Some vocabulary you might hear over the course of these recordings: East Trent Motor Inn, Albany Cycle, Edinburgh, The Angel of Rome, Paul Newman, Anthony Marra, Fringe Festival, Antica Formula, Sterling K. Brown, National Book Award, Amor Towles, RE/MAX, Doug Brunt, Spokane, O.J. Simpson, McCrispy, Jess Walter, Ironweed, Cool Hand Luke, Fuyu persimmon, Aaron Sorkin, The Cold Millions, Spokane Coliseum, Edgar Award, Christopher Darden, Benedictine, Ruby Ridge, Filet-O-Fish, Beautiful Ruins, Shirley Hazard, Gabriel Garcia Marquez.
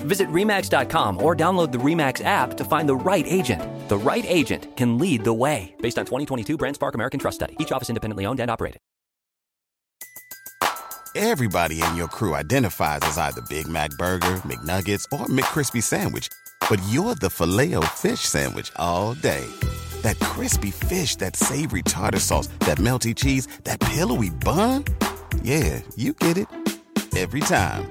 Visit RE/MAX.com or download the RE/MAX app to find the right agent. The right agent can lead the way. Based on 2022 BrandSpark American Trust Study. Each office independently owned and operated. Everybody in your crew identifies as either Big Mac Burger, McNuggets, or McCrispy Sandwich. But you're the Filet-O-Fish Sandwich all day. That crispy fish, that savory tartar sauce, that melty cheese, that pillowy bun. Yeah, you get it. Every time.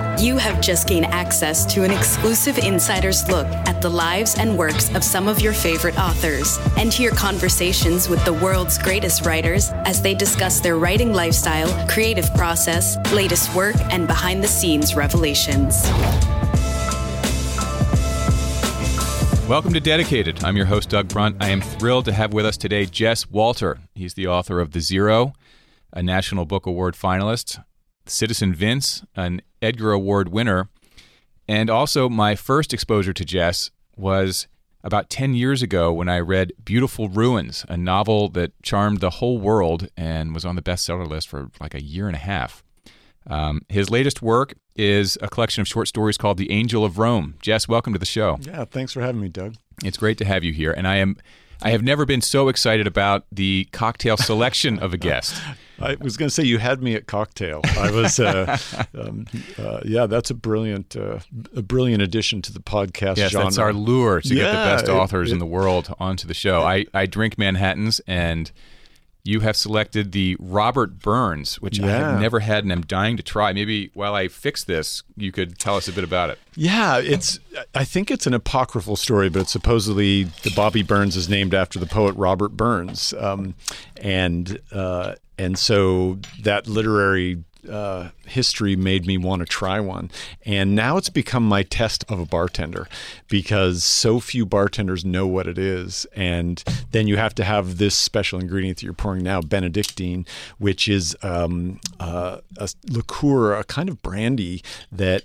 You have just gained access to an exclusive insider's look at the lives and works of some of your favorite authors and to your conversations with the world's greatest writers as they discuss their writing lifestyle, creative process, latest work, and behind-the-scenes revelations. Welcome to Dedicated. I'm your host, Doug Brunt. I am thrilled to have with us today Jess Walter. He's the author of The Zero, a National Book Award finalist, Citizen Vince, an Edgar Award winner, and also my first exposure to Jess was about 10 years ago when I read Beautiful Ruins, a novel that charmed the whole world and was on the bestseller list for like a year and a half. His latest work is a collection of short stories called The Angel of Rome. Jess, welcome to the show. Yeah, thanks for having me, Doug. It's great to have you here, and I have never been so excited about the cocktail selection of a guest. I was going to say you had me at cocktail. I was, yeah, that's a brilliant addition to the podcast genre. That's our lure to get the best authors in the world onto the show. I drink Manhattans, and you have selected the Robert Burns, which I have never had and I'm dying to try. Maybe while I fix this, you could tell us a bit about it. Yeah, I think it's an apocryphal story, but it's supposedly the Bobby Burns is named after the poet Robert Burns, and so that literary history made me want to try one. And now it's become my test of a bartender because so few bartenders know what it is. And then you have to have this special ingredient that you're pouring now, Benedictine, which is a liqueur, a kind of brandy that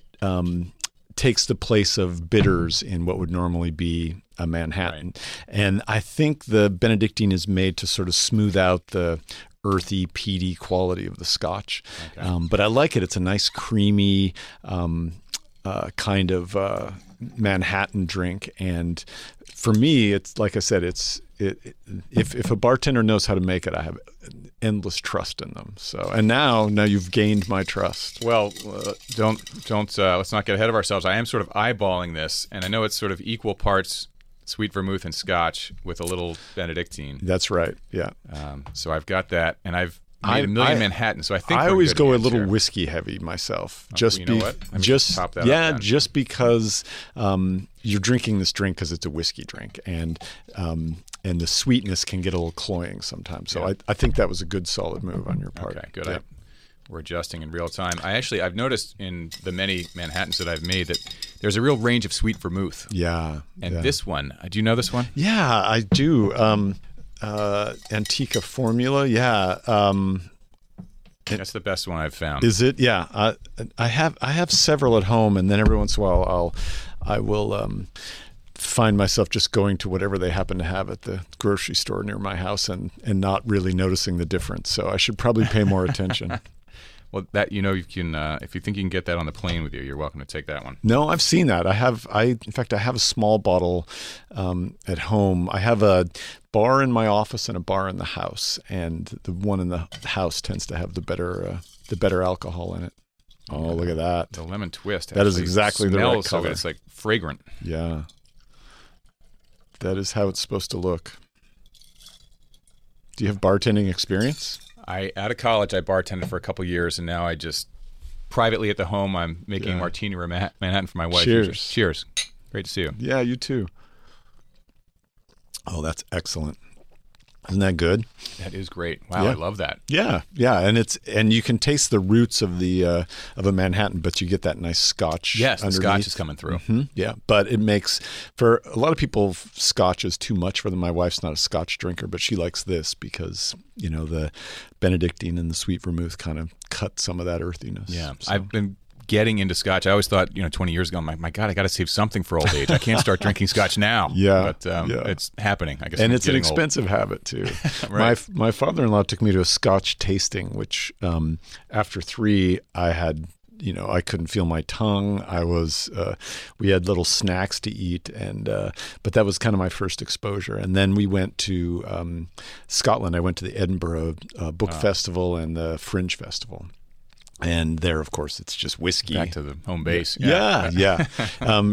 takes the place of bitters in what would normally be a Manhattan. Right. And I think the Benedictine is made to sort of smooth out the earthy, peaty quality of the Scotch. Okay. But I like it. It's a nice, creamy kind of Manhattan drink. And for me, it's like I said, if a bartender knows how to make it, I have endless trust in them. So, and now you've gained my trust. Well, don't let's not get ahead of ourselves. I am sort of eyeballing this, and I know it's sort of equal parts sweet vermouth and Scotch with a little Benedictine. That's right. Yeah. So I've got that, and I've made a million Manhattans. So I think I always go a little whiskey heavy myself. Just because you're drinking this drink because it's a whiskey drink, and the sweetness can get a little cloying sometimes. So yeah. I think that was a good solid move on your part. Okay, good. Yeah. We're adjusting in real time. I've noticed in the many Manhattans that I've made that there's a real range of sweet vermouth. Yeah. And this one, do you know this one? Yeah, I do. Antica Formula, yeah. That's the best one I've found. Is it? Yeah. I have several at home, and then every once in a while I will find myself just going to whatever they happen to have at the grocery store near my house and not really noticing the difference. So I should probably pay more attention. Well, that you can if you think you can get that on the plane with you, you're welcome to take that one. No, I've seen that. I have a small bottle at home. I have a bar in my office and a bar in the house, and the one in the house tends to have the better alcohol in it. Oh, look at that! The lemon twist. That is exactly the right color. It's like fragrant. Yeah, that is how it's supposed to look. Do you have bartending experience? Out of college, I bartended for a couple years, and now I just privately at the home, I'm making a martini or Manhattan for my wife. Cheers. Cheers. Great to see you. Yeah, you too. Oh, that's excellent. Isn't that good? That is great. Wow, yeah. I love that. Yeah, yeah, and you can taste the roots of the of a Manhattan, but you get that nice Scotch. Yes, the Scotch is coming through. Mm-hmm. Yeah, but it makes for a lot of people Scotch is too much for them. My wife's not a Scotch drinker, but she likes this because you know the Benedictine and the sweet vermouth kind of cut some of that earthiness. Yeah, so. I've been getting into Scotch. I always thought, 20 years ago, I'm like, my God, I got to save something for old age. I can't start drinking Scotch now. Yeah. But it's happening, I guess. And it's an expensive habit, too. Right. My father-in-law took me to a Scotch tasting, which after 3, I had... I couldn't feel my tongue. We had little snacks to eat, but that was kind of my first exposure. And then we went to Scotland. I went to the Edinburgh Book Festival and the Fringe Festival. And there, of course, it's just whiskey. Back to the home base. Yeah.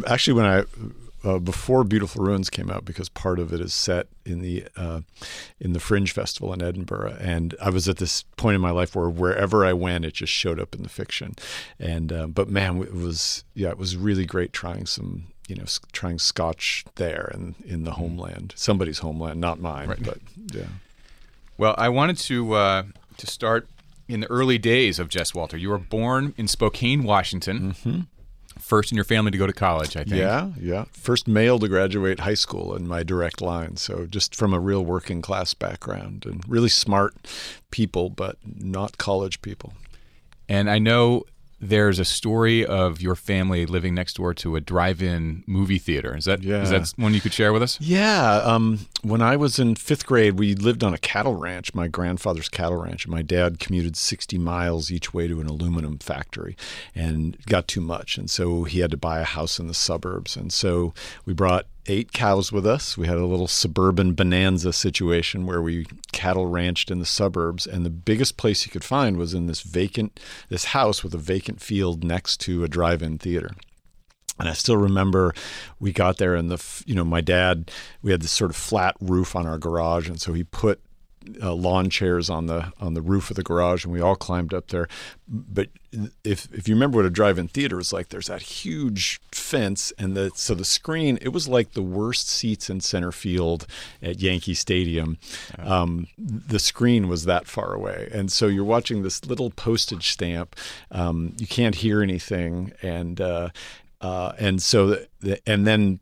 Actually, when before Beautiful Ruins came out, because part of it is set in the Fringe Festival in Edinburgh, and I was at this point in my life where wherever I went, it just showed up in the fiction. And but man, it was really great trying some. Trying Scotch there and in the homeland, somebody's homeland, not mine. Right. But yeah. Well, I wanted to start in the early days of Jess Walter. You were born in Spokane, Washington. Mm-hmm. First in your family to go to college, I think. Yeah. First male to graduate high school in my direct line. So just from a real working class background and really smart people, but not college people. And I know there's a story of your family living next door to a drive-in movie theater. Is that one you could share with us? Yeah. When I was in 5th grade, we lived on a cattle ranch, my grandfather's cattle ranch, and my dad commuted 60 miles each way to an aluminum factory and got too much. And so he had to buy a house in the suburbs. And so we brought 8 cows with us. We had a little suburban bonanza situation where we cattle ranched in the suburbs, and the biggest place you could find was in this house with a vacant field next to a drive-in theater. And I still remember we got there and we had this sort of flat roof on our garage, and so he put lawn chairs on the roof of the garage, and we all climbed up there. But if you remember what a drive-in theater was like, there's that huge fence, and the screen, it was like the worst seats in center field at Yankee Stadium. The screen was that far away, and so you're watching this little postage stamp. You can't hear anything, and then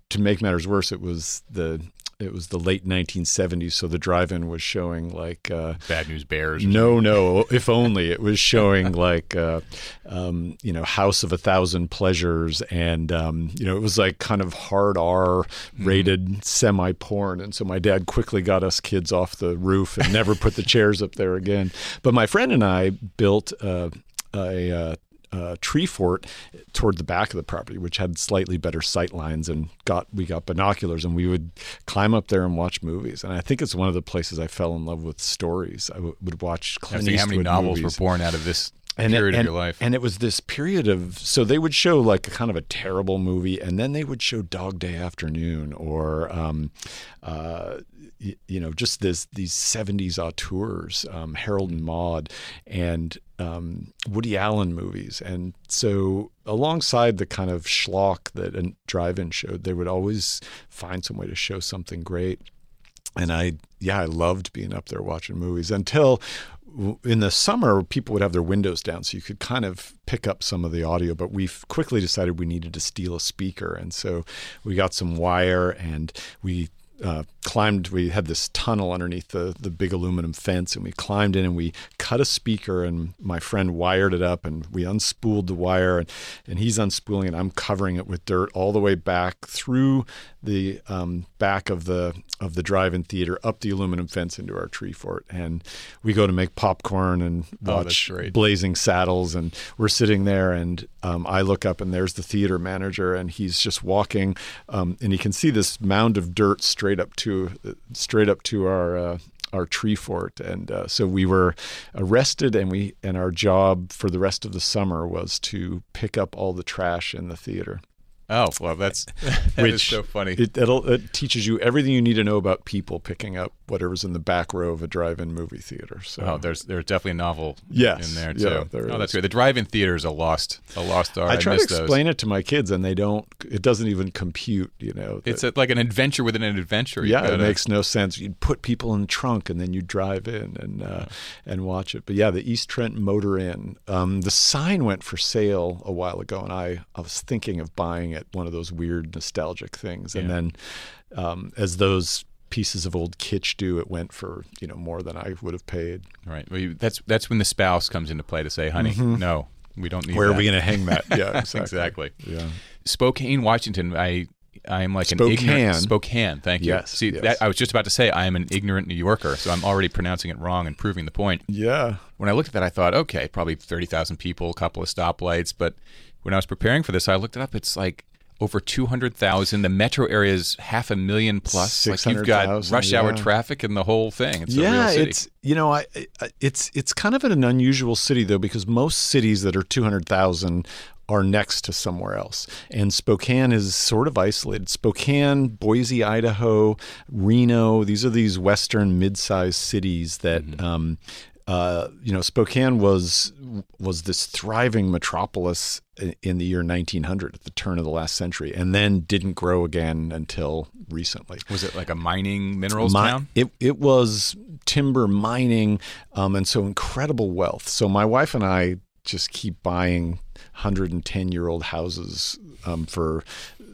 to make matters worse, it was the late 1970s, so the drive-in was showing like... Bad News Bears. No, If Only. It was showing like, House of a Thousand Pleasures, and, it was like kind of hard R-rated semi-porn. And so my dad quickly got us kids off the roof and never put the chairs up there again. But my friend and I built a tree fort toward the back of the property, which had slightly better sight lines, and we got binoculars, and we would climb up there and watch movies. And I think it's one of the places I fell in love with stories. I would watch Clint Eastwood movies. How many novels were born out of this period of your life? And it was this period of, so they would show like a kind of a terrible movie, and then they would show Dog Day Afternoon or, just these 70s auteurs, Harold and Maude, and Woody Allen movies. And so alongside the kind of schlock that a drive-in showed, they would always find some way to show something great. And I loved being up there watching movies until in the summer, people would have their windows down, so you could kind of pick up some of the audio, but we quickly decided we needed to steal a speaker. And so we got some wire, and we had this tunnel underneath the big aluminum fence, and we climbed in and we cut a speaker, and my friend wired it up, and we unspooled the wire, and he's unspooling it. I'm covering it with dirt all the way back through the back of the drive-in theater, up the aluminum fence into our tree fort. And we go to make popcorn and watch Blazing Saddles, and we're sitting there, and I look up, and there's the theater manager, and he's just walking, and he can see this mound of dirt straight up to our tree fort, and so we were arrested, and our job for the rest of the summer was to pick up all the trash in the theater. Oh, well, that is so funny. It teaches you everything you need to know about people picking up whatever's in the back row of a drive-in movie theater. So there's definitely a novel in there too. Yeah, there is. That's great. The drive-in theater is a lost art. I try to explain it to my kids, and they don't. It doesn't even compute. You know, it's like an adventure within an adventure. Yeah, it makes no sense. You'd put people in the trunk, and then you drive in and watch it. But yeah, the East Trent Motor Inn. The sign went for sale a while ago, and I was thinking of buying it. One of those weird nostalgic things, and then as those pieces of old kitsch do, it went for more than I would have paid. All right, well, that's when the spouse comes into play to say, "Honey, no, we don't need. Where that. Are we going to hang that?" Yeah, exactly. Yeah, Spokane, Washington. I'm like Spokane. An ignorant Spokane. Thank you. Yes, see, yes. That, I was just about to say I am an ignorant New Yorker, so I'm already pronouncing it wrong and proving the point. Yeah. When I looked at that, I thought, okay, probably 30,000 people, a couple of stoplights, but when I was preparing for this, I looked it up. It's like over 200,000. The metro area is 500,000 plus. Like you've got rush hour traffic and the whole thing. It's a real city. It's it's kind of an unusual city though, because most cities that are 200,000 are next to somewhere else. And Spokane is sort of isolated. Spokane, Boise, Idaho, Reno, these are these western mid-sized cities that Spokane was this thriving metropolis in the year 1900 at the turn of the last century, and then didn't grow again until recently. Was it like a minerals town? It was timber mining, and so incredible wealth. So my wife and I just keep buying 110-year-old houses for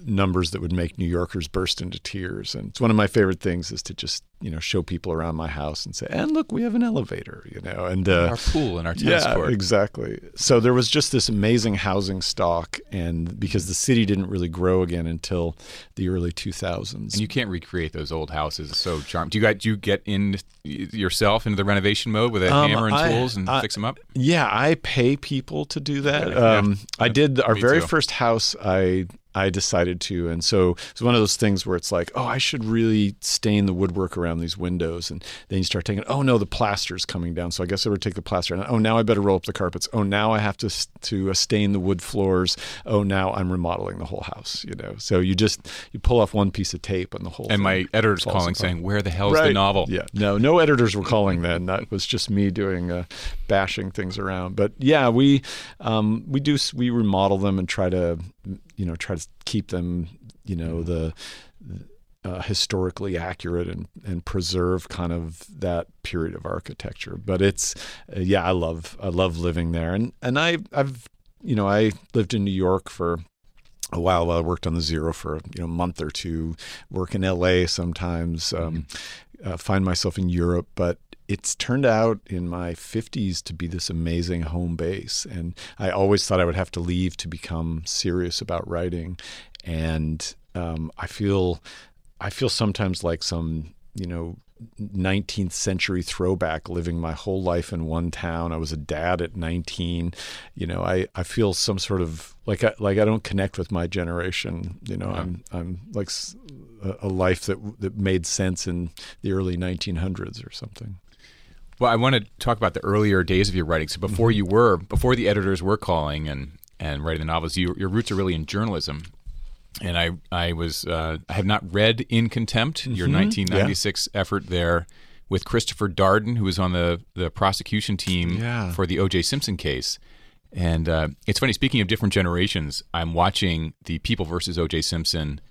numbers that would make New Yorkers burst into tears. And it's one of my favorite things is to just, show people around my house and say, and look, we have an elevator, and our pool and our tennis court. Yeah, exactly. So there was just this amazing housing stock, and because the city didn't really grow again until the early 2000s. And you can't recreate those old houses. It's so charming. Do you get in yourself into the renovation mode with a hammer and tools and fix them up? Yeah, I pay people to do that. I did our very first house. I decided to, and so it's one of those things where it's like, oh, I should really stain the woodwork around these windows, and then you start thinking, oh no, the plaster's coming down, so I guess I would take the plaster, and oh, now I better roll up the carpets, oh, now I have to stain the wood floors, oh, now I'm remodeling the whole house, So you pull off one piece of tape and the whole thing. And my editor's calling saying, where the hell is the novel? Yeah, no editors were calling then. That was just me doing bashing things around. But yeah, we remodel them and try to keep them, historically accurate and preserve kind of that period of architecture. But it's, I love living there. And I lived in New York for a while. I worked on The Zero for a month or two, work in LA sometimes, find myself in Europe, but it's turned out in my 50s to be this amazing home base. And I always thought I would have to leave to become serious about writing. And I feel sometimes like some, 19th century throwback, living my whole life in one town. I was a dad at 19. I feel some sort of like I don't connect with my generation. I'm like a life that made sense in the early 1900s or something. Well, I want to talk about the earlier days of your writing. So before the editors were calling and writing the novels, your roots are really in journalism. And I have not read In Contempt, your 1996 effort there with Christopher Darden, who was on the prosecution team for the O.J. Simpson case. And it's funny, speaking of different generations, I'm watching the People versus O.J. Simpson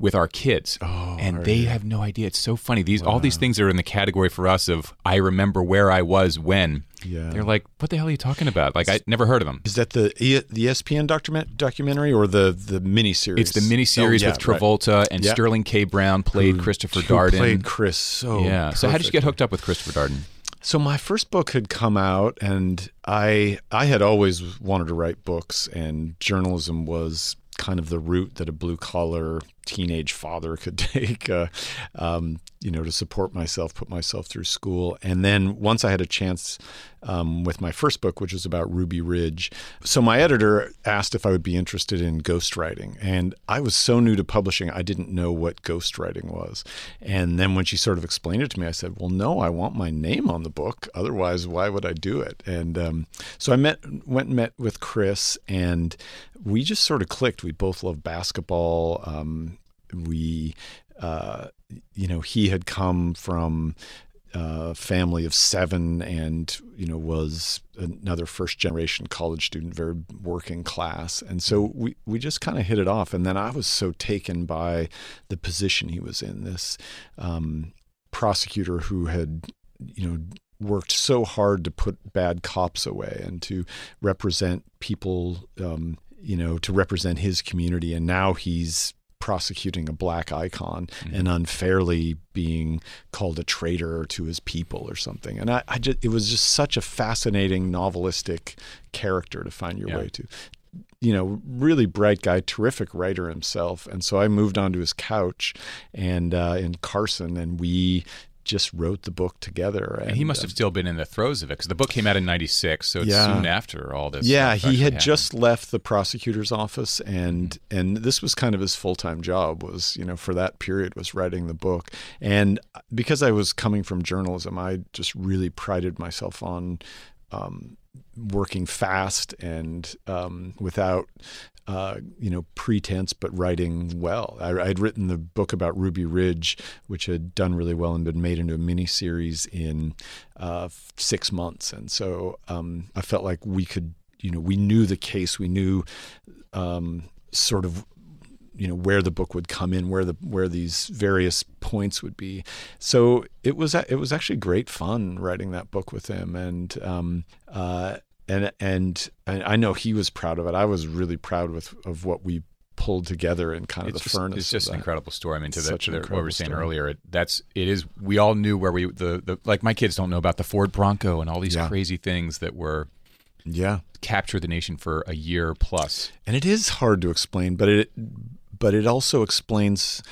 with our kids, and they have no idea. It's so funny. All these things are in the category for us of I remember where I was when. Yeah. They're like, what the hell are you talking about? Like, I never heard of them. Is that the ESPN documentary or the miniseries? It's the miniseries with Travolta and Sterling K. Brown played Christopher Darden. Who played Chris perfect. So how did you get hooked up with Christopher Darden? So my first book had come out, and I had always wanted to write books, and journalism was kind of the route that a blue collar teenage father could take, you know, to support myself, put myself through school. And then once I had a chance with my first book, which was about Ruby Ridge. So my editor asked if I would be interested in ghostwriting. And I was so new to publishing, I didn't know what ghostwriting was. And then when she sort of explained it to me, I said, well, no, I want my name on the book. Otherwise, why would I do it? And so I went and met with Chris, and we just sort of clicked. We both love basketball. You know, he had come from family of seven and, you know, was another first generation college student, very working class. And so we just kind of hit it off. And then I was so taken by the position he was in, this prosecutor who had, you know, worked so hard to put bad cops away and to represent people, you know, to represent his community. And now he's prosecuting a black icon and unfairly being called a traitor to his people or something. And I just, it was just such a fascinating novelistic character to find your way to. You know, really bright guy, terrific writer himself. And so I moved onto his couch and in Carson, and we just wrote the book together. And he must have still been in the throes of it, because the book came out in 96, so it's soon after all this. Yeah, he had just left the prosecutor's office, and this was kind of his full-time job, was, you know, for that period, was writing the book. And because I was coming from journalism, I just really prided myself on working fast and without you know, pretense, but writing well. I'd written the book about Ruby Ridge, which had done really well and been made into a miniseries in 6 months. And so I felt like we could, you know, we knew the case, we knew sort of, you know, where the book would come in, where these various points would be. So it was actually great fun writing that book with him, and I know he was proud of it. I was really proud of what we pulled together in kind of the furnace. It's just an incredible story. I mean, to what we were saying earlier, it is. We all knew where like my kids don't know about the Ford Bronco and all these crazy things that were captured the nation for a year plus. And it is hard to explain, but it also explains.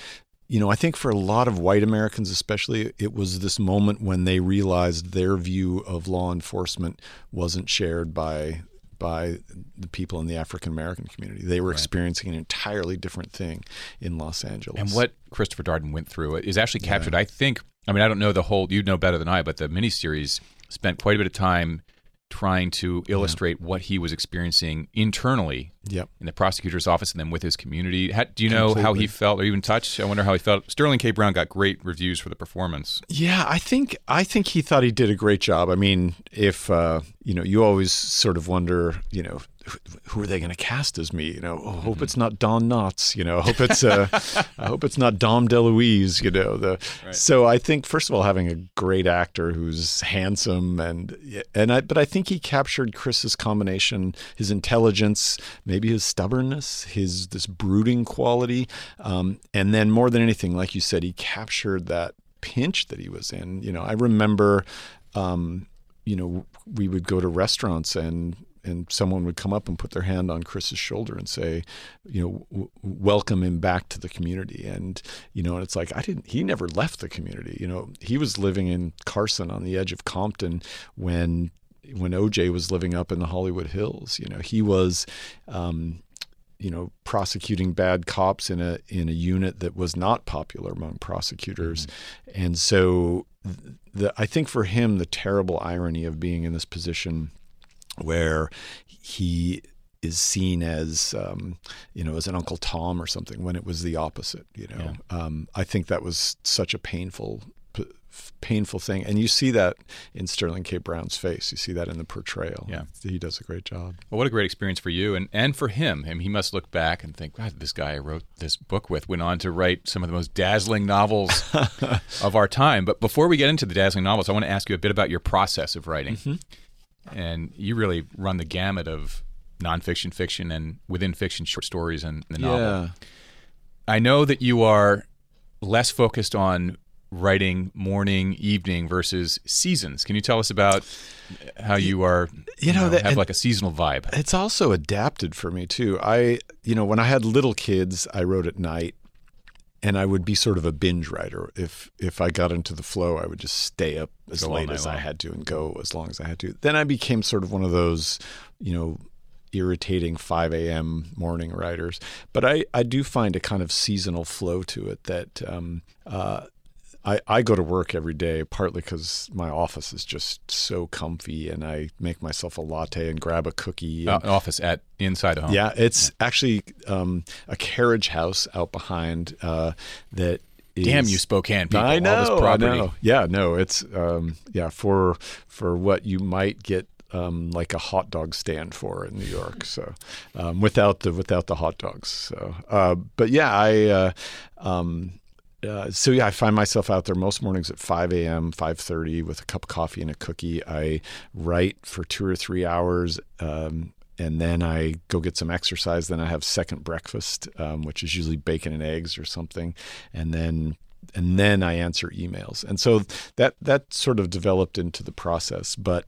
You know, I think for a lot of white Americans especially, it was this moment when they realized their view of law enforcement wasn't shared by the people in the African-American community. They were experiencing an entirely different thing in Los Angeles. And what Christopher Darden went through is actually captured, I think, I mean, I don't know the whole, you'd know better than I, but the miniseries spent quite a bit of time trying to illustrate what he was experiencing internally in the prosecutor's office and then with his community. Do you know how he felt or even touched? I wonder how he felt. Sterling K. Brown got great reviews for the performance. Yeah, I think he thought he did a great job. I mean, if you know, you always sort of wonder, you know, who are they going to cast as me? You know, hope it's not Don Knotts. You know, I hope it's not Dom DeLuise. You know, so I think first of all having a great actor who's handsome but I think he captured Chris's combination, his intelligence, maybe his stubbornness, his this brooding quality, and then more than anything, like you said, he captured that pinch that he was in. You know, I remember, you know, we would go to restaurants and someone would come up and put their hand on Chris's shoulder and say, you know, welcome him back to the community. And, you know, and it's like, he never left the community. You know, he was living in Carson on the edge of Compton when O.J. was living up in the Hollywood Hills. You know, he was, you know, prosecuting bad cops in a unit that was not popular among prosecutors. Mm-hmm. And so I think for him, the terrible irony of being in this position where he is seen as, you know, as an Uncle Tom or something, when it was the opposite, you know. Yeah. I think that was such a painful thing. And you see that in Sterling K. Brown's face. You see that in the portrayal. Yeah. He does a great job. Well, what a great experience for you and for him. I mean, he must look back and think, God, this guy I wrote this book with went on to write some of the most dazzling novels of our time. But before we get into the dazzling novels, I want to ask you a bit about your process of writing. Mm-hmm. And you really run the gamut of nonfiction, fiction, and within fiction, short stories and the novel. Yeah. I know that you are less focused on writing morning, evening versus seasons. Can you tell us about how you are, have like a seasonal vibe? It's also adapted for me too. I, you know, when I had little kids, I wrote at night. And I would be sort of a binge writer. If I got into the flow, I would just stay up as late as I had to and go as long as I had to. Then I became sort of one of those, you know, irritating 5 a.m. morning writers. But I do find a kind of seasonal flow to it that I go to work every day, partly because my office is just so comfy, and I make myself a latte and grab a cookie. And, office at inside a home. Yeah, it's actually a carriage house out behind that. Damn you, Spokane people! I know, all this property. I know. Yeah, no, it's for what you might get like a hot dog stand for in New York. So without the hot dogs. So, but yeah, I find myself out there most mornings at 5 a.m., 5:30 with a cup of coffee and a cookie. I write for 2 or 3 hours, and then I go get some exercise. Then I have second breakfast, which is usually bacon and eggs or something. And then I answer emails. And so that sort of developed into the process. But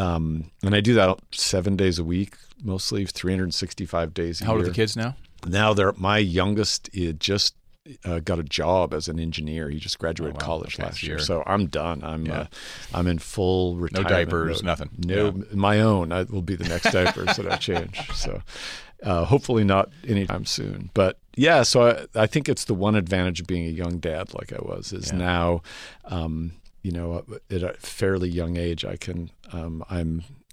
and I do that 7 days a week, mostly 365 days a year. How old are the kids now? Now my youngest is just got a job as an engineer. He just graduated college last year. So I'm done. I'm in full retirement. No diapers, nothing. No, yeah. My own. I will be the next diapers that I change. So hopefully not anytime soon. But yeah, so I think it's the one advantage of being a young dad like I was is now, you know, at a fairly young age, I can, I'm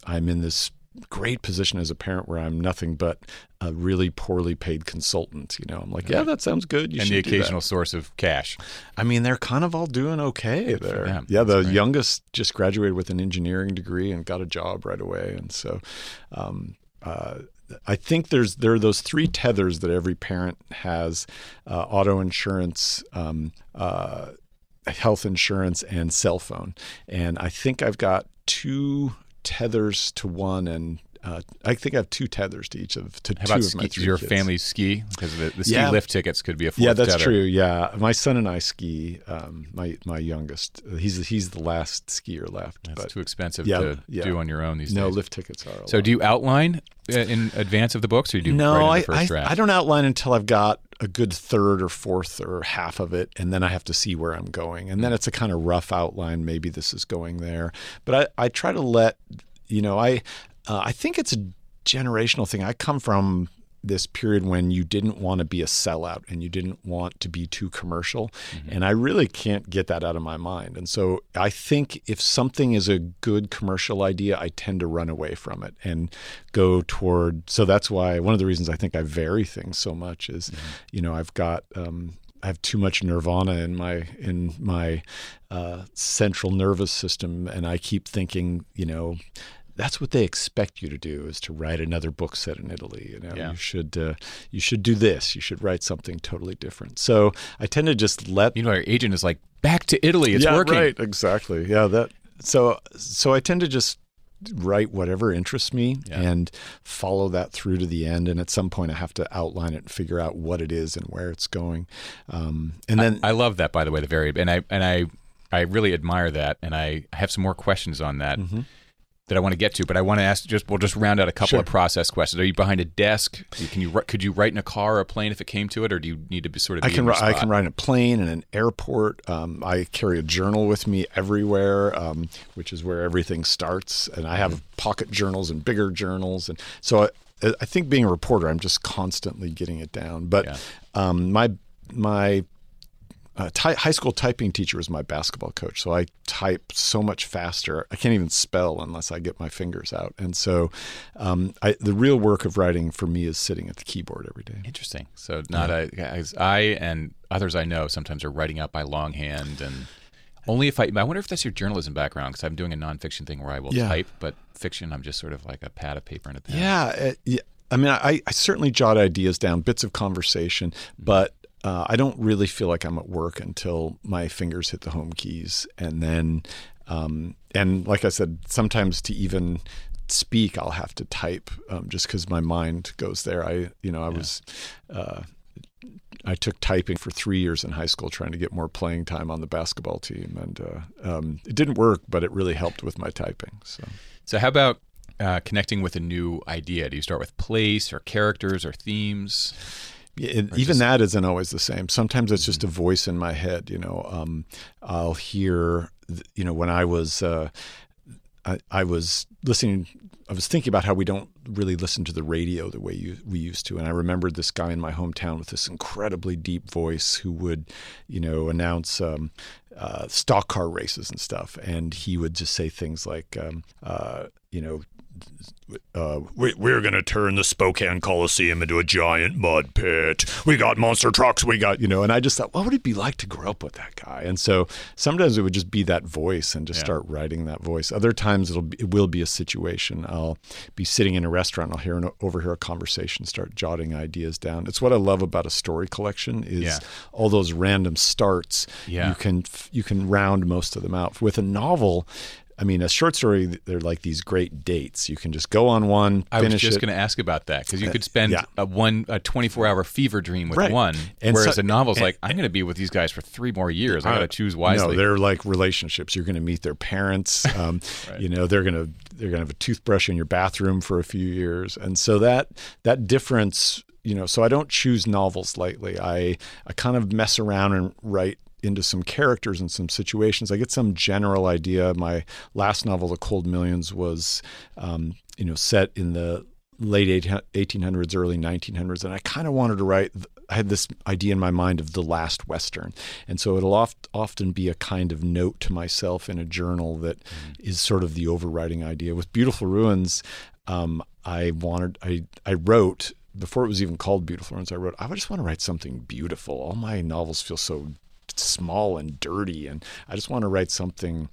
in this great position as a parent where I'm nothing but a really poorly paid consultant. You know, I'm like, yeah, that sounds good. You and the occasional source of cash. I mean, they're kind of all doing okay there. Yeah, that's the great. Youngest just graduated with an engineering degree and got a job right away. And so I think there are those three tethers that every parent has, auto insurance, health insurance, and cell phone. And I think I've got two tethers to one, and I think I have two tethers to each of to How two about of ski, my three your kids. Family ski because the ski lift tickets could be a fourth. Yeah, that's tether. True. Yeah, my son and I ski. My youngest, he's the last skier left. That's too expensive to do on your own these days. No, lift tickets are. So, do you outline in advance of the books, or do you write in the first draft? I don't outline until I've got a good third or fourth or half of it, and then I have to see where I'm going. And then it's a kind of rough outline. Maybe this is going there. But I try to let, you know, I think it's a generational thing. I come from this period when you didn't want to be a sellout and you didn't want to be too commercial. Mm-hmm. And I really can't get that out of my mind. And so I think if something is a good commercial idea, I tend to run away from it and go toward. So that's why one of the reasons I think I vary things so much is, you know, I've got, I have too much nirvana in my central nervous system. And I keep thinking, you know, that's what they expect you to do is to write another book set in Italy. You know, you should do this. You should write something totally different. So I tend to just let, you know, your agent is like, back to Italy. It's working. Right. Exactly. Yeah. That. So I tend to just write whatever interests me and follow that through to the end. And at some point I have to outline it and figure out what it is and where it's going. And then I love that, by the way, the varied, and I really admire that. And I have some more questions on that. Mm-hmm. That I want to get to, but I want to ask we'll just round out a couple of process questions. Are you behind a desk? Could you write in a car or a plane if it came to it, or do you need to be sort of? I can write in a plane and an airport. I carry a journal with me everywhere, which is where everything starts. And I have pocket journals and bigger journals, and so I think being a reporter, I'm just constantly getting it down. But my high school typing teacher was my basketball coach, so I type so much faster. I can't even spell unless I get my fingers out. And so the real work of writing for me is sitting at the keyboard every day. Interesting. So I and others I know sometimes are writing out by longhand, and only if I wonder if that's your journalism background, because I'm doing a nonfiction thing where I will type, but fiction, I'm just sort of like a pad of paper and a pen. Yeah. I mean, I certainly jot ideas down, bits of conversation, but I don't really feel like I'm at work until my fingers hit the home keys. And then, and like I said, sometimes to even speak, I'll have to type just because my mind goes there. I took typing for 3 years in high school trying to get more playing time on the basketball team. And it didn't work, but it really helped with my typing. So how about connecting with a new idea? Do you start with place or characters or themes? Even that isn't always the same. Sometimes it's just a voice in my head, you know. I'll hear, you know, when I was listening, I was thinking about how we don't really listen to the radio the way we used to. And I remembered this guy in my hometown with this incredibly deep voice who would, you know, announce stock car races and stuff. And he would just say things like, you know, we're going to turn the Spokane Coliseum into a giant mud pit. We got monster trucks. We got, you know, and I just thought, what would it be like to grow up with that guy? And so sometimes it would just be that voice and just start writing that voice. Other times it will be a situation. I'll be sitting in a restaurant. I'll overhear a conversation, start jotting ideas down. It's what I love about a story collection is all those random starts. Yeah. You can round most of them out. With a novel, I mean, a short story, they're like these great dates. You can just go on one, finish it. I was just going to ask about that, because you could spend a 24-hour fever dream with one, and whereas a novel's like, I'm going to be with these guys for 3 more years. I got to choose wisely. No, they're like relationships. You're going to meet their parents. Right. You know, they're going to have a toothbrush in your bathroom for a few years. And so that difference, you know, so I don't choose novels lightly. I kind of mess around and write into some characters and some situations. I get some general idea. My last novel, The Cold Millions, was set in the late 1800s, early 1900s. And I kind of wanted to write, I had this idea in my mind of the last Western. And so it'll often be a kind of note to myself in a journal that is sort of the overriding idea. With Beautiful Ruins, I wrote, before it was even called Beautiful Ruins, I wrote, I just want to write something beautiful. All my novels feel so small and dirty, and I just want to write something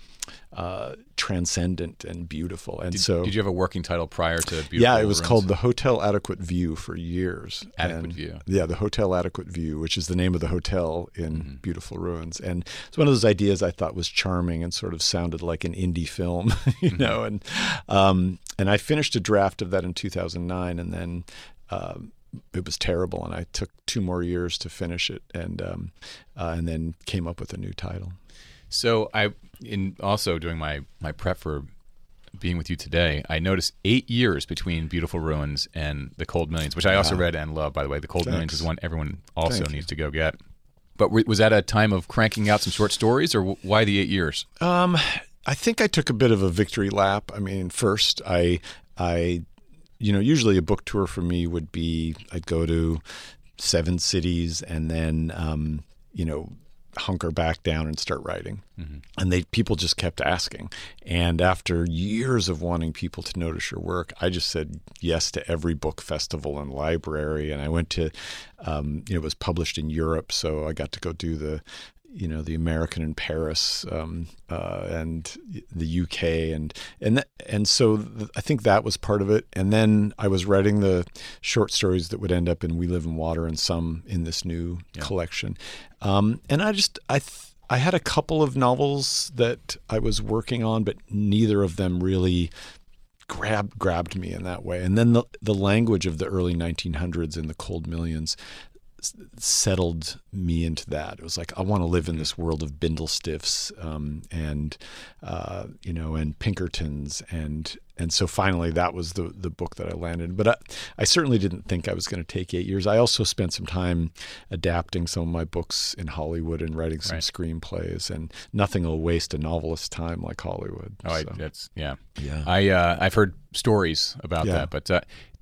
transcendent and beautiful. And did you have a working title prior to Beautiful Ruins? Yeah, it was called The Hotel Adequate View for years. Yeah, The Hotel Adequate View, which is the name of the hotel in Beautiful Ruins. And it's one of those ideas I thought was charming and sort of sounded like an indie film, you know. And I finished a draft of that in 2009, and then it was terrible, and I took 2 more years to finish it, and then came up with a new title. So also doing my prep for being with you today, I noticed 8 years between Beautiful Ruins and The Cold Millions, which I also read and love, by the way. The Cold Millions is one everyone also needs to go get. But was that a time of cranking out some short stories, or why the 8 years? I think I took a bit of a victory lap. I mean, first, I you know, usually a book tour for me would be, I'd go to 7 cities and then, you know, hunker back down and start writing. Mm-hmm. And people just kept asking. And after years of wanting people to notice your work, I just said yes to every book festival and library. And I went to, you know, it was published in Europe, so I got to go do the American in Paris and the UK and so I think that was part of it. And then I was writing the short stories that would end up in We Live in Water and some in this new collection. And I had a couple of novels that I was working on, but neither of them really grabbed me in that way. And then the language of the early 1900s in The Cold Millions settled me into that. It was like, I want to live in this world of bindle stiffs and Pinkertons. And so finally that was the book that I landed. But I certainly didn't think I was going to take 8 years. I also spent some time adapting some of my books in Hollywood and writing some screenplays, and nothing will waste a novelist's time like Hollywood. I've heard stories about that, but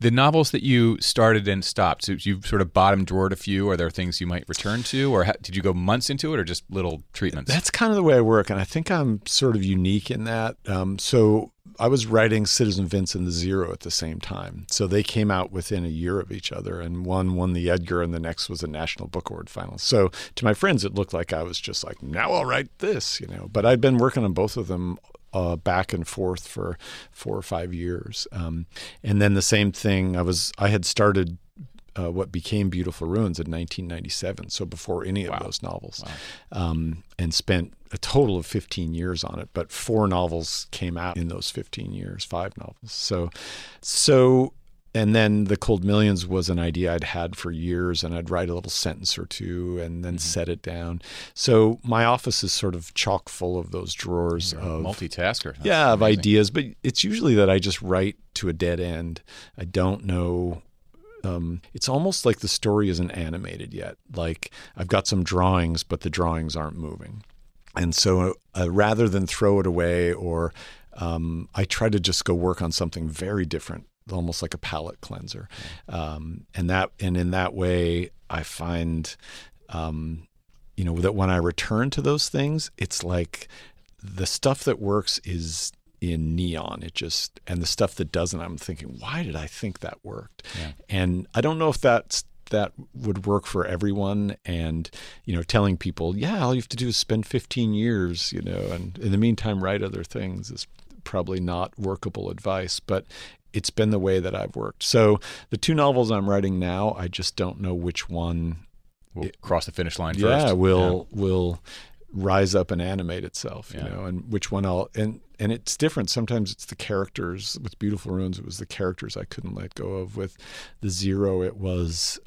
the novels that you started and stopped, so you've sort of bottom drawered a few. Are there things you might return to, or did you go months into it, or just little treatments? That's kind of the way I work, and I think I'm sort of unique in that. So I was writing Citizen Vince and The Zero at the same time. So they came out within a year of each other, and one won the Edgar, and the next was a National Book Award finalist. So to my friends, it looked like I was just like, now I'll write this, you know. But I'd been working on both of them back and forth for 4 or 5 years. And then the same thing, I had started what became Beautiful Ruins in 1997, so before any of those novels, and spent a total of 15 years on it. But 4 novels came out in those 15 years, 5 novels. So and then The Cold Millions was an idea I'd had for years, and I'd write a little sentence or two and then set it down. So my office is sort of chock full of those drawers. You're a multitasker. That's of ideas. But it's usually that I just write to a dead end. I don't know it's almost like the story isn't animated yet. Like, I've got some drawings, but the drawings aren't moving. And so rather than throw it away, or I try to just go work on something very different, almost like a palette cleanser. And in that way, I find, that when I return to those things, it's like the stuff that works is in neon. And the stuff that doesn't, I'm thinking, why did I think that worked? Yeah. And I don't know if that would work for everyone. And, telling people, all you have to do is spend 15 years, and in the meantime, write other things is probably not workable advice, but it's been the way that I've worked. So the two novels I'm writing now, I just don't know which one will cross the finish line first. Yeah, will rise up and animate itself, and which one I'll, and it's different. Sometimes it's the characters. With Beautiful Ruins, it was the characters I couldn't let go of. With The Zero, it was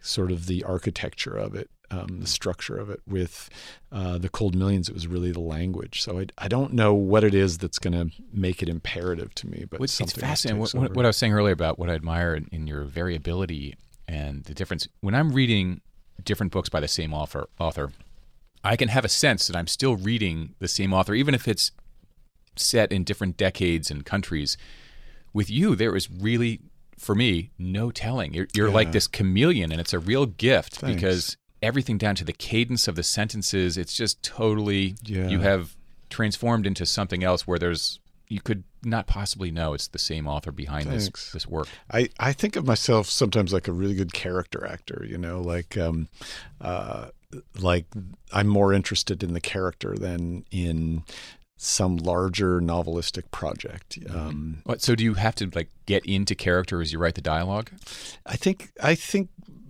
sort of the architecture of it, the structure of it. With The Cold Millions, it was really the language. So I don't know what it is that's going to make it imperative to me, but it's fascinating. What I was saying earlier about what I admire in your variability and the difference. When I'm reading different books by the same author, I can have a sense that I'm still reading the same author, even if it's set in different decades and countries. With you, there is really, for me, no telling. You're like this chameleon, and it's a real gift. Thanks. Because everything down to the cadence of the sentences, it's just totally, you have transformed into something else where you could not possibly know it's the same author behind this work. I think of myself sometimes like a really good character actor, like I'm more interested in the character than in some larger novelistic project. So do you have to get into character as you write the dialogue? I think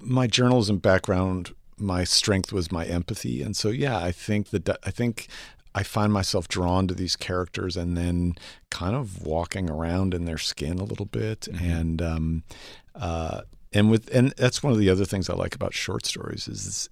my journalism background, my strength was my empathy. And so, I think I find myself drawn to these characters and then kind of walking around in their skin a little bit. Mm-hmm. And that's one of the other things I like about short stories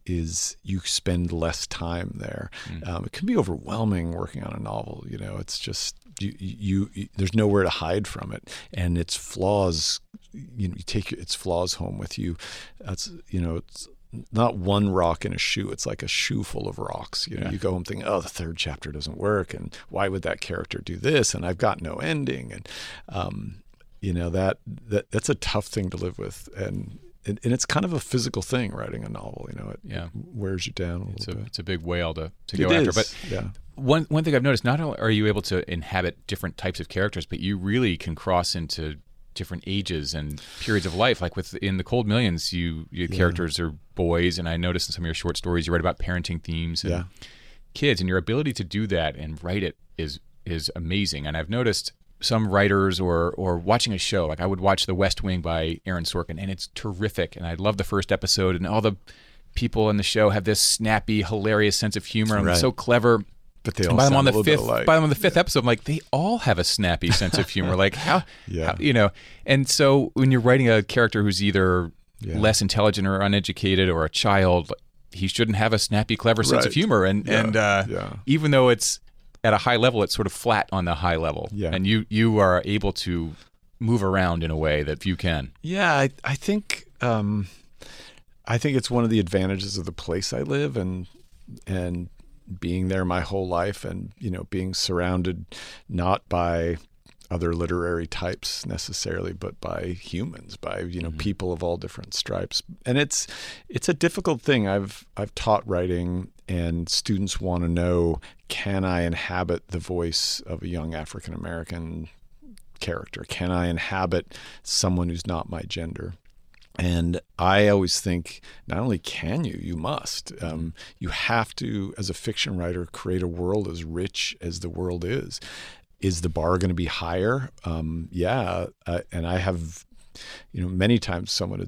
is you spend less time there. Mm. It can be overwhelming working on a novel. It's just you there's nowhere to hide from it, and its flaws. You take its flaws home with you. That's it's not one rock in a shoe. It's like a shoe full of rocks. You go home thinking, the third chapter doesn't work, and why would that character do this? And I've got no ending, and that's a tough thing to live with, and it's kind of a physical thing writing a novel. It wears you down a little bit. It's a big whale to go after. But one thing I've noticed: not only are you able to inhabit different types of characters, but you really can cross into different ages and periods of life. Like in The Cold Millions, your characters are boys, and I noticed in some of your short stories you write about parenting themes and kids, and your ability to do that and write it is amazing. And I've noticed some writers or watching a show, like I would watch The West Wing by Aaron Sorkin, and it's terrific, and I love the first episode, and all the people in the show have this snappy, hilarious sense of humor, and so clever. But they all sound a little bit alike. By the fifth episode, I'm like, they all have a snappy sense of humor. Like how And so when you're writing a character who's either less intelligent or uneducated or a child, he shouldn't have a snappy, clever sense of humor, and even though it's at a high level, it's sort of flat on the high level. Yeah. And you are able to move around in a way that few can. Yeah, I think it's one of the advantages of the place I live and being there my whole life, and being surrounded not by other literary types necessarily, but by humans, by people of all different stripes. And it's a difficult thing. I've taught writing, and students want to know, can I inhabit the voice of a young African American character? Can I inhabit someone who's not my gender? And I always think, not only can you must. You have to, as a fiction writer, create a world as rich as the world is. Is the bar going to be higher? And I have, many times someone,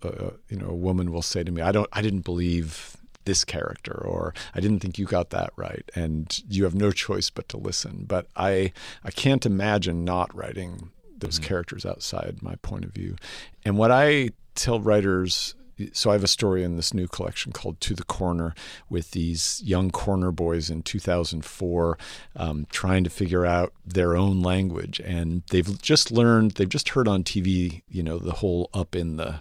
a woman will say to me, I didn't believe this character, or I didn't think you got that right. And you have no choice but to listen. But I can't imagine not writing those characters outside my point of view. And what I tell writers So I have a story in this new collection called To the Corner with these young corner boys in 2004 trying to figure out their own language. And they've just heard on TV, you know, the whole up in the,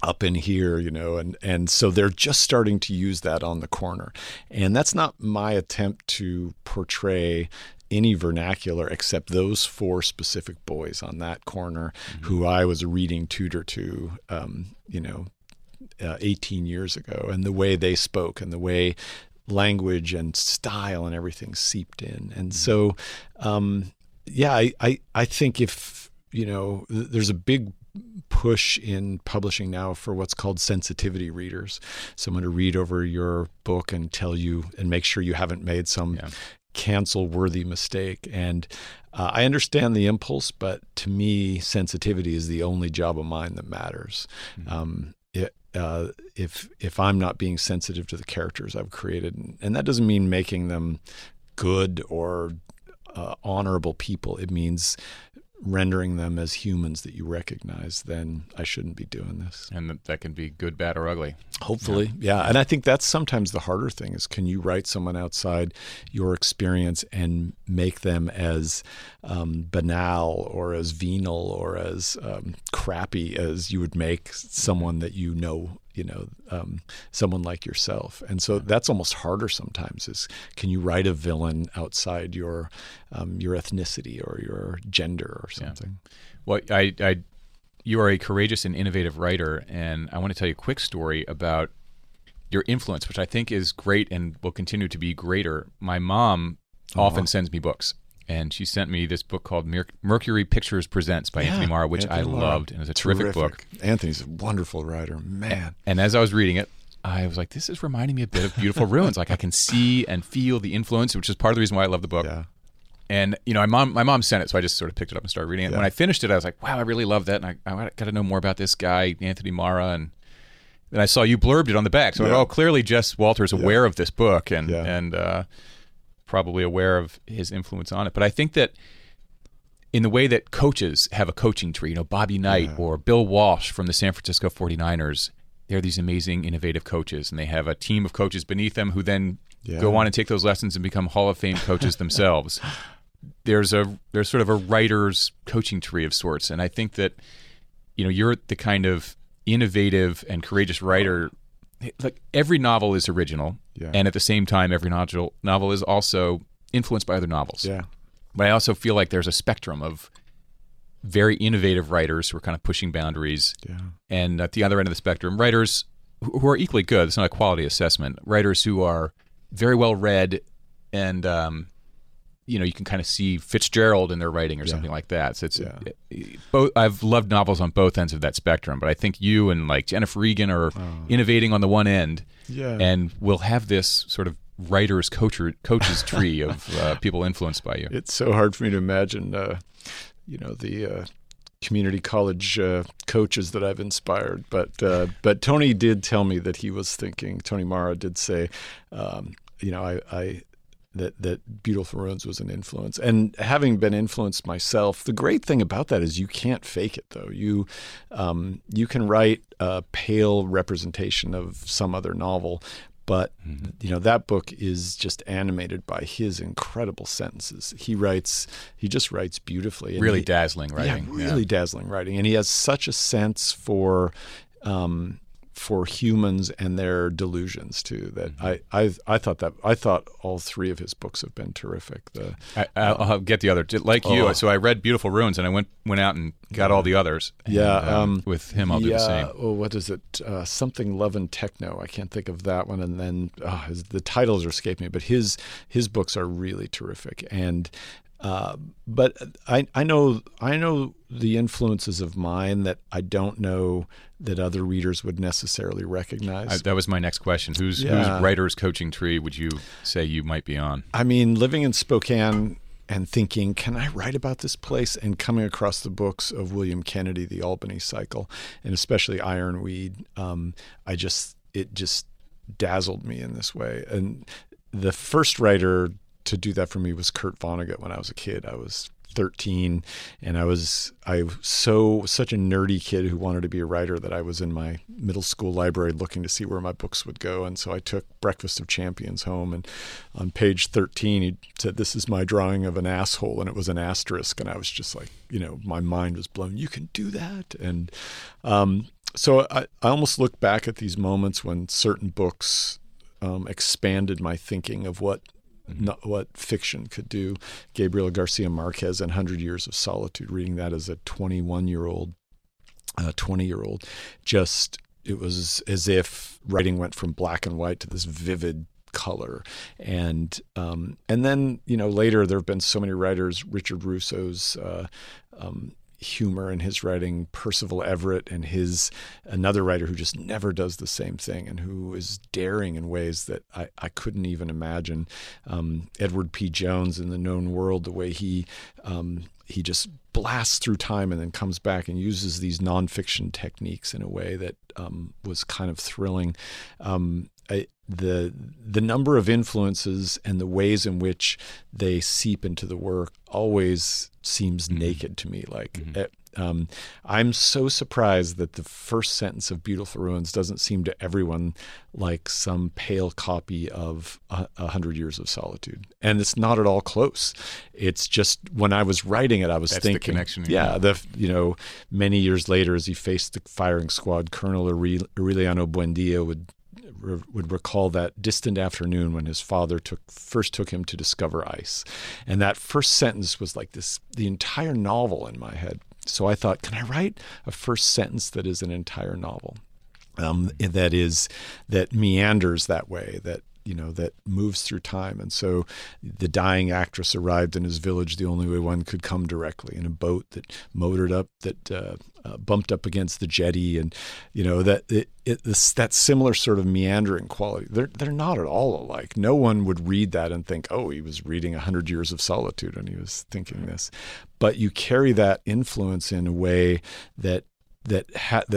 up in here, you know, and so they're just starting to use that on the corner. And that's not my attempt to portray any vernacular except those four specific boys on that corner, mm-hmm. who I was a reading tutor to, 18 years ago, and the way they spoke and the way language and style and everything seeped in. And mm-hmm. so, I think if, you know, there's a big push in publishing now for what's called sensitivity readers, someone to read over your book and tell you and make sure you haven't made some cancel-worthy mistake. And I understand the impulse, but to me, sensitivity is the only job of mine that matters. Mm-hmm. If I'm not being sensitive to the characters I've created, and that doesn't mean making them good or honorable people, it means rendering them as humans that you recognize, then I shouldn't be doing this. And that can be good, bad, or ugly. Hopefully, yeah. And I think that's sometimes the harder thing is, can you write someone outside your experience and make them as banal or as venal or as crappy as you would make someone that someone like yourself. And so that's almost harder sometimes is, can you write a villain outside your ethnicity or your gender or something? Yeah. Well, you are a courageous and innovative writer, and I want to tell you a quick story about your influence, which I think is great and will continue to be greater. My mom often sends me books, and she sent me this book called Mercury Pictures Presents by Anthony Marra, which I loved, and it was a terrific book. Anthony's a wonderful writer, man. And as I was reading it, I was like, this is reminding me a bit of Beautiful Ruins. Like, I can see and feel the influence, which is part of the reason why I love the book. Yeah. And, you know, my mom sent it, so I just sort of picked it up and started reading it. Yeah. When I finished it, I was like, wow, I really love that, and I got to know more about this guy, Anthony Marra, and then I saw you blurbed it on the back. So, clearly Jess Walter is aware of this book, and probably aware of his influence on it. But I think that in the way that coaches have a coaching tree, you know, Bobby Knight or Bill Walsh from the San Francisco 49ers, they're these amazing, innovative coaches, and they have a team of coaches beneath them who then go on and take those lessons and become Hall of Fame coaches themselves. There's sort of a writer's coaching tree of sorts. And I think that, you know, you're the kind of innovative and courageous writer. Like, every novel is original, and at the same time, every novel is also influenced by other novels. Yeah. But I also feel like there's a spectrum of very innovative writers who are kind of pushing boundaries, and at the other end of the spectrum, writers who are equally good. It's not a quality assessment. Writers who are very well read, and you can kind of see Fitzgerald in their writing or something like that. So it's both. I've loved novels on both ends of that spectrum, but I think you and like Jennifer Egan are innovating on the one end, and we'll have this sort of writer's coach's tree of people influenced by you. It's so hard for me to imagine, the community college coaches that I've inspired, but Tony did tell me that he was thinking. Tony Marra did say, that Beautiful Ruins was an influence. And having been influenced myself, the great thing about that is you can't fake it, though. You can write a pale representation of some other novel, but that book is just animated by his incredible sentences. He just writes beautifully. And really dazzling writing. Yeah, really dazzling writing. And he has such a sense for humans and their delusions too. That I thought all three of his books have been terrific. I'll get the other you. So I read Beautiful Ruins and I went out and got all the others. With him I'll do the same. Oh, what is it? Something Love and Techno. I can't think of that one. And then the titles are escaping me. But his books are really terrific. And but I know the influences of mine that I don't know that other readers would necessarily recognize. That was my next question. Whose writer's coaching tree would you say you might be on? I mean, living in Spokane and thinking, can I write about this place? And coming across the books of William Kennedy, The Albany Cycle, and especially Ironweed, it just dazzled me in this way. And the first writer to do that for me was Kurt Vonnegut when I was a kid. I was 13 and I was such a nerdy kid who wanted to be a writer that I was in my middle school library looking to see where my books would go. And so I took Breakfast of Champions home, and on page 13 he said, "This is my drawing of an asshole," and it was an asterisk, and I was just like, you know, my mind was blown. You can do that. And so I almost look back at these moments when certain books expanded my thinking of what fiction could do. Gabriel Garcia Marquez and 100 Years of Solitude, reading that as a 20-year-old, just, it was as if writing went from black and white to this vivid color. And then, you know, later there have been so many writers, Richard Russo's humor in his writing, Percival Everett and another writer who just never does the same thing and who is daring in ways that I couldn't even imagine. Edward P. Jones in The Known World, the way he just blasts through time and then comes back and uses these nonfiction techniques in a way that was kind of thrilling. The number of influences and the ways in which they seep into the work always seems naked to me. Like, I'm so surprised that the first sentence of Beautiful Ruins doesn't seem to everyone like some pale copy of 100 Years of Solitude. And it's not at all close. It's just, when I was writing it, I was thinking, that's the connection. Yeah. Many years later, as he faced the firing squad, Colonel Aureliano Buendia would recall that distant afternoon when his father first took him to discover ice. And that first sentence was like this, the entire novel in my head. So I thought, can I write a first sentence that is an entire novel? That meanders that way, that moves through time. And so the dying actress arrived in his village the only way one could come directly, in a boat that motored up, that bumped up against the jetty, and that similar sort of meandering quality. They're not at all alike. No one would read that and think, oh, he was reading 100 Years of Solitude and he was thinking this. But you carry that influence in a way that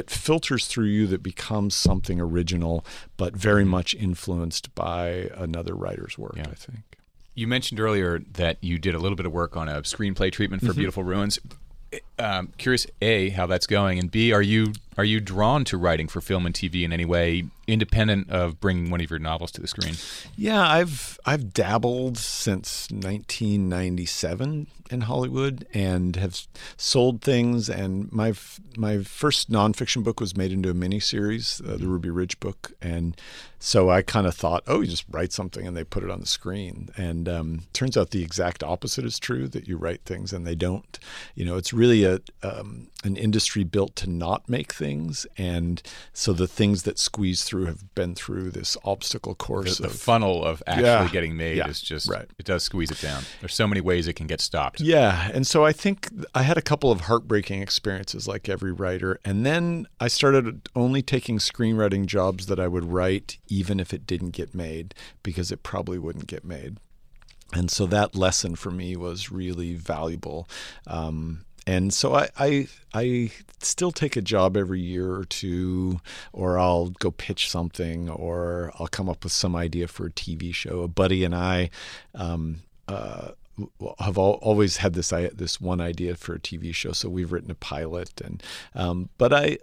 filters through you, that becomes something original, but very much influenced by another writer's work, yeah. I think. You mentioned earlier that you did a little bit of work on a screenplay treatment for Beautiful Ruins. Curious, A, how that's going, and B, are you drawn to writing for film and TV in any way, independent of bringing one of your novels to the screen? Yeah, I've dabbled since 1997 in Hollywood and have sold things. And my first nonfiction book was made into a miniseries, the Ruby Ridge book. And so I kind of thought, oh, you just write something and they put it on the screen. And turns out the exact opposite is true, that you write things and they don't. You know, it's really an industry built to not make things, and so the things that squeeze through have been through this obstacle course. The funnel of actually getting made is just, it does squeeze it down. There's so many ways it can get stopped. Yeah, and so I think I had a couple of heartbreaking experiences like every writer, and then I started only taking screenwriting jobs that I would write even if it didn't get made, because it probably wouldn't get made. And so that lesson for me was really valuable. And so I still take a job every year or two, or I'll go pitch something, or I'll come up with some idea for a TV show. A buddy and I have always had this one idea for a TV show, so we've written a pilot. And but I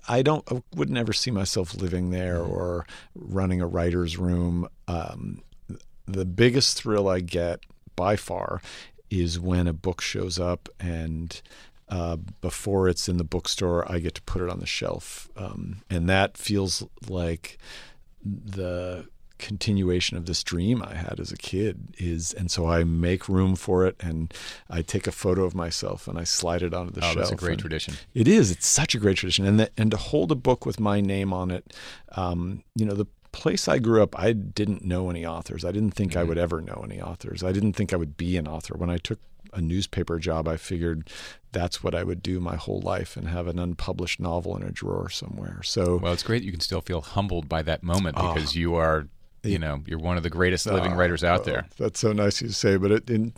wouldn't ever see myself living there or running a writer's room. The biggest thrill I get by far is when a book shows up, and before it's in the bookstore, I get to put it on the shelf. And that feels like the continuation of this dream I had as a kid and so I make room for it, and I take a photo of myself and I slide it onto the shelf. Oh, that's a great tradition. It is. It's such a great tradition. And to hold a book with my name on it, the place I grew up, I didn't know any authors. I didn't think I would ever know any authors. I didn't think I would be an author. When I took a newspaper job, I figured that's what I would do my whole life, and have an unpublished novel in a drawer somewhere. So, well, it's great you can still feel humbled by that moment, because you are, you're one of the greatest living writers out there. That's so nice of you to say, but in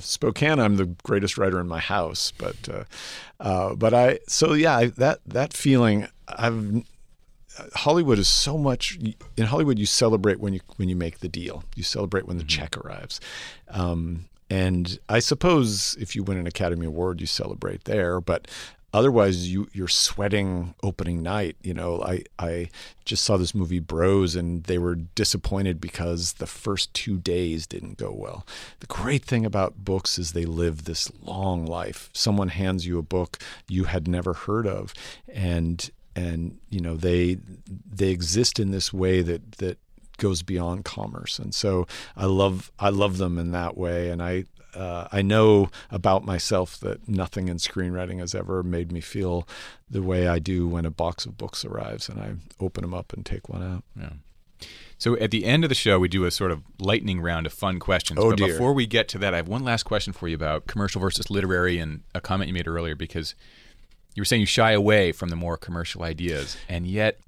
Spokane, I'm the greatest writer in my house. But that feeling, I've Hollywood is so much, in Hollywood you celebrate when you make the deal. You celebrate when the check arrives. And I suppose if you win an Academy Award, you celebrate there, but otherwise you're sweating opening night. You know, I just saw this movie Bros, and they were disappointed because the first 2 days didn't go well. The great thing about books is they live this long life. Someone hands you a book you had never heard of, and you know, they exist in this way that goes beyond commerce. And so I love them in that way. And I know about myself that nothing in screenwriting has ever made me feel the way I do when a box of books arrives and I open them up and take one out. Yeah. So at the end of the show, we do a sort of lightning round of fun questions. Oh, but dear. Before we get to that, I have one last question for you about commercial versus literary, and a comment you made earlier, because you were saying you shy away from the more commercial ideas, and yet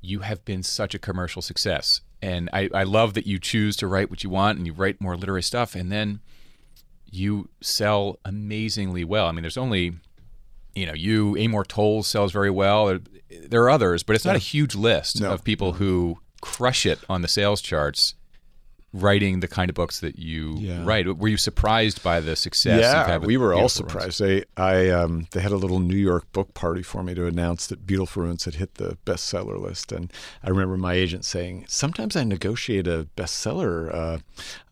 you have been such a commercial success. And I love that you choose to write what you want, and you write more literary stuff, and then you sell amazingly well. I mean, there's only, you know, Amor Towles sells very well. There are others, but it's not a huge list of people who crush it on the sales charts, writing the kind of books that you write. Were you surprised by the success? Yeah, you've had with we were all surprised. Ruins? They had a little New York book party for me to announce that Beautiful Ruins had hit the bestseller list. And I remember my agent saying, sometimes I negotiate a bestseller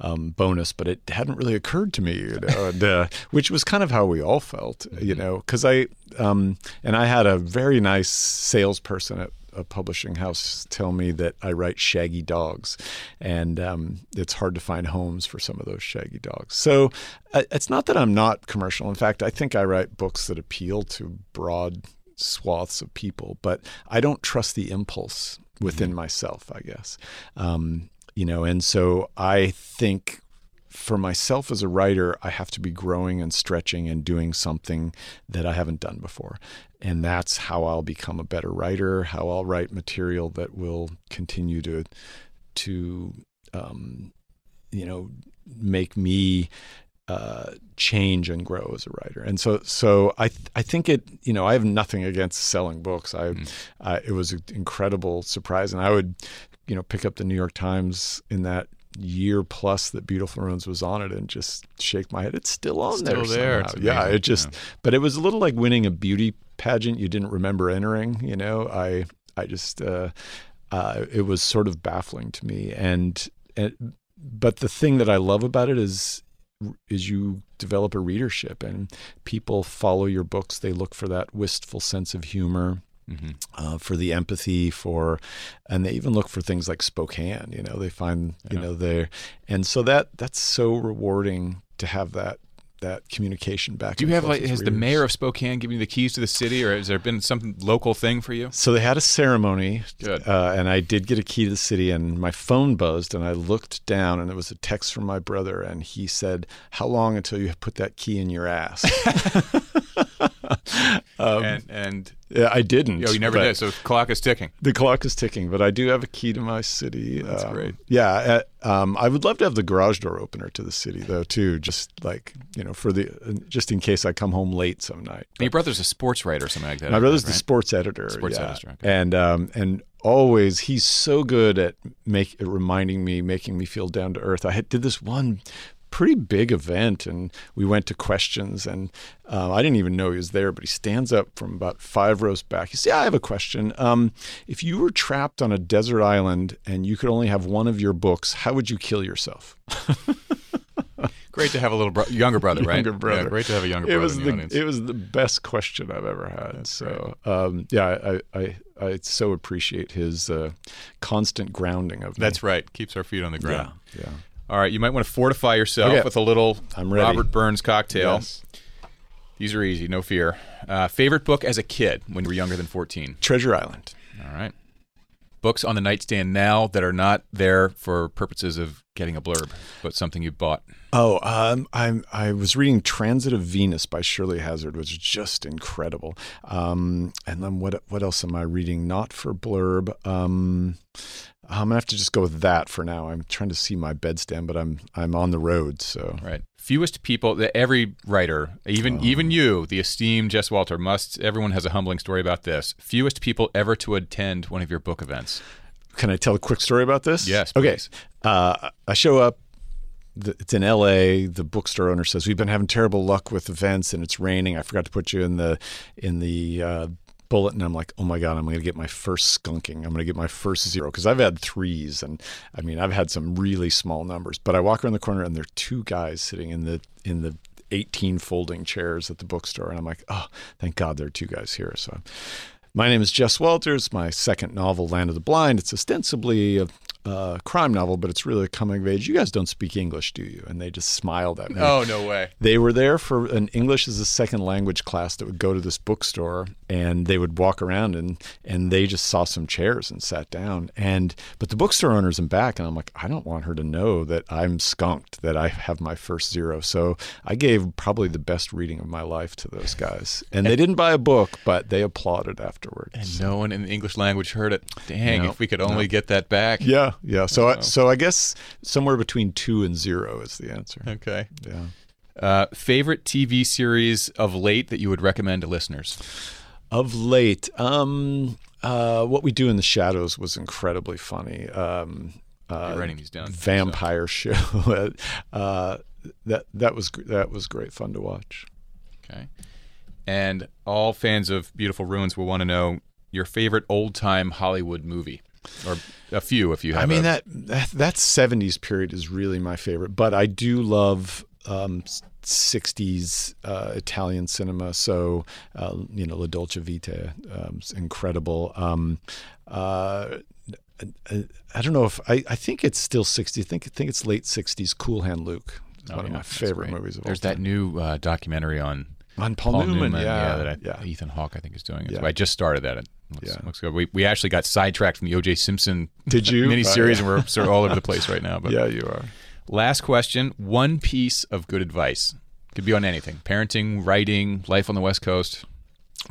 bonus, but it hadn't really occurred to me, you know, and, which was kind of how we all felt, you know, because I had a very nice salesperson at a publishing house tell me that I write shaggy dogs, and it's hard to find homes for some of those shaggy dogs. So it's not that I'm not commercial. In fact, I think I write books that appeal to broad swaths of people, but I don't trust the impulse within myself, I guess. You know, and so I think for myself as a writer, I have to be growing and stretching and doing something that I haven't done before. And that's how I'll become a better writer, how I'll write material that will continue to you know, make me change and grow as a writer. And so I think it, you know, I have nothing against selling books. It was an incredible surprise. And I would, you know, pick up the New York Times in that year plus that Beautiful Ruins was on it and just shake my head. It's still on, it's there, still there. It's amazing. But it was a little like winning a beauty pageant you didn't remember entering, you know. I just it was sort of baffling to me, and but the thing that I love about it is you develop a readership, and people follow your books. They look for that wistful sense of humor, for the empathy, and they even look for things like Spokane, you know, they find, you know, there. And so that's so rewarding to have that communication back. Do you have, like, has the mayor of Spokane given you the keys to the city, or has there been some local thing for you? So they had a ceremony. Good. And I did get a key to the city, and my phone buzzed, and I looked down, and it was a text from my brother, and he said, "How long until you put that key in your ass?" And I didn't. You never did. So the clock is ticking. The clock is ticking, but I do have a key to my city. That's great. Yeah. I would love to have the garage door opener to the city, though, too, just like, you know, just in case I come home late some night. But your brother's a sports writer or something like that. My brother's the sports editor. Okay. And always, he's so good at reminding me, making me feel down to earth. I did this one pretty big event, and we went to questions, and I didn't even know he was there, but he stands up from about 5 rows back. He says, "Yeah, I have a question. If you were trapped on a desert island and you could only have one of your books, how would you kill yourself?" Great to have a little younger brother, right? Younger brother. Yeah, great to have a younger brother in the audience. It was the best question I've ever had. That's so great. I so appreciate his constant grounding of me. That's right. Keeps our feet on the ground. Yeah. All right, you might want to fortify yourself with a little Robert Burns cocktail. Yes. These are easy, no fear. Favorite book as a kid when you were younger than 14? Treasure Island. All right. Books on the nightstand now that are not there for purposes of getting a blurb, but something you bought. Oh, I was reading Transit of Venus by Shirley Hazard, which is just incredible. And then what else am I reading? Not for blurb. I'm gonna have to just go with that for now. I'm trying to see my bedstand, but I'm on the road, so. Right. Fewest people that every writer, even you, the esteemed Jess Walter, everyone has a humbling story about this. Fewest people ever to attend one of your book events. Can I tell a quick story about this? Yes, please. Okay. I show up. It's in L.A. The bookstore owner says, we've been having terrible luck with events and it's raining. I forgot to put you in the bulletin. I'm like, oh my God, I'm going to get my first skunking. I'm going to get my first zero, because I've had threes. And I mean, I've had some really small numbers. But I walk around the corner and there are two guys sitting in the 18 folding chairs at the bookstore. And I'm like, oh, thank God there are two guys here. So my name is Jess Walters. My second novel, Land of the Blind. It's ostensibly a crime novel, but it's really a coming of age. You guys don't speak English, do you? And they just smiled at me. Oh, no way. They were there for an English as a second language class that would go to this bookstore, and they would walk around and they just saw some chairs and sat down. But the bookstore owner's in back, and I'm like, I don't want her to know that I'm skunked, that I have my first zero. So I gave probably the best reading of my life to those guys. And they didn't buy a book, but they applauded afterwards. And so. No one in the English language heard it. Dang, no, if we could only get that back. Yeah. Yeah, so I guess somewhere between 2 and 0 is the answer. Okay. Yeah. Favorite TV series of late that you would recommend to listeners? Of late, What We Do in the Shadows was incredibly funny. You're writing these down. Vampire show. that was great fun to watch. Okay. And all fans of Beautiful Ruins will want to know your favorite old-time Hollywood movie. Or a few, if you have. I mean, that 70s period is really my favorite, but I do love 60s Italian cinema. So, La Dolce Vita is incredible. I don't know if I think it's still 60s. I think it's late 60s. Cool Hand Luke is one of my favorite movies of all time. There's that new documentary on Paul Newman, that Ethan Hawke, I think, is doing it. Yeah. So I just started that. Looks good. We actually got sidetracked from the O.J. Simpson miniseries, and we're sort of all over the place right now. But yeah, you are. Last question, one piece of good advice. Could be on anything, parenting, writing, life on the West Coast.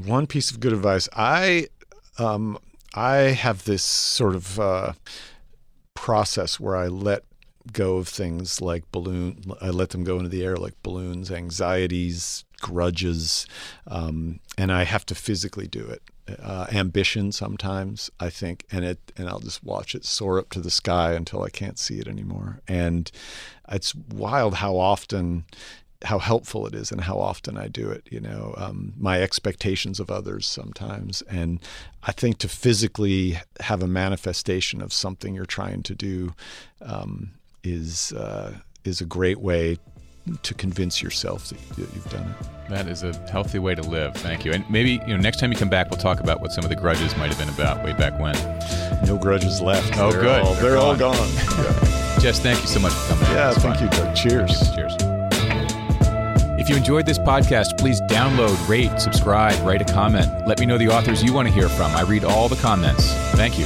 One piece of good advice. I have this sort of process where I let go of things like I let them go into the air like balloons, anxieties, grudges, and I have to physically do it. Ambition sometimes, I think, and I'll just watch it soar up to the sky until I can't see it anymore. And it's wild how helpful it is and how often I do it, my expectations of others sometimes. And I think to physically have a manifestation of something you're trying to do is a great way to convince yourself that you've done it. That is a healthy way to live. Thank you. And maybe next time you come back, we'll talk about what some of the grudges might have been about way back when. No grudges left. Oh, good. They're all gone. Yeah. Jess, thank you so much for coming. Yeah, thank you, Doug. Cheers. Thank you. Cheers. If you enjoyed this podcast, please download, rate, subscribe, write a comment. Let me know the authors you want to hear from. I read all the comments. Thank you.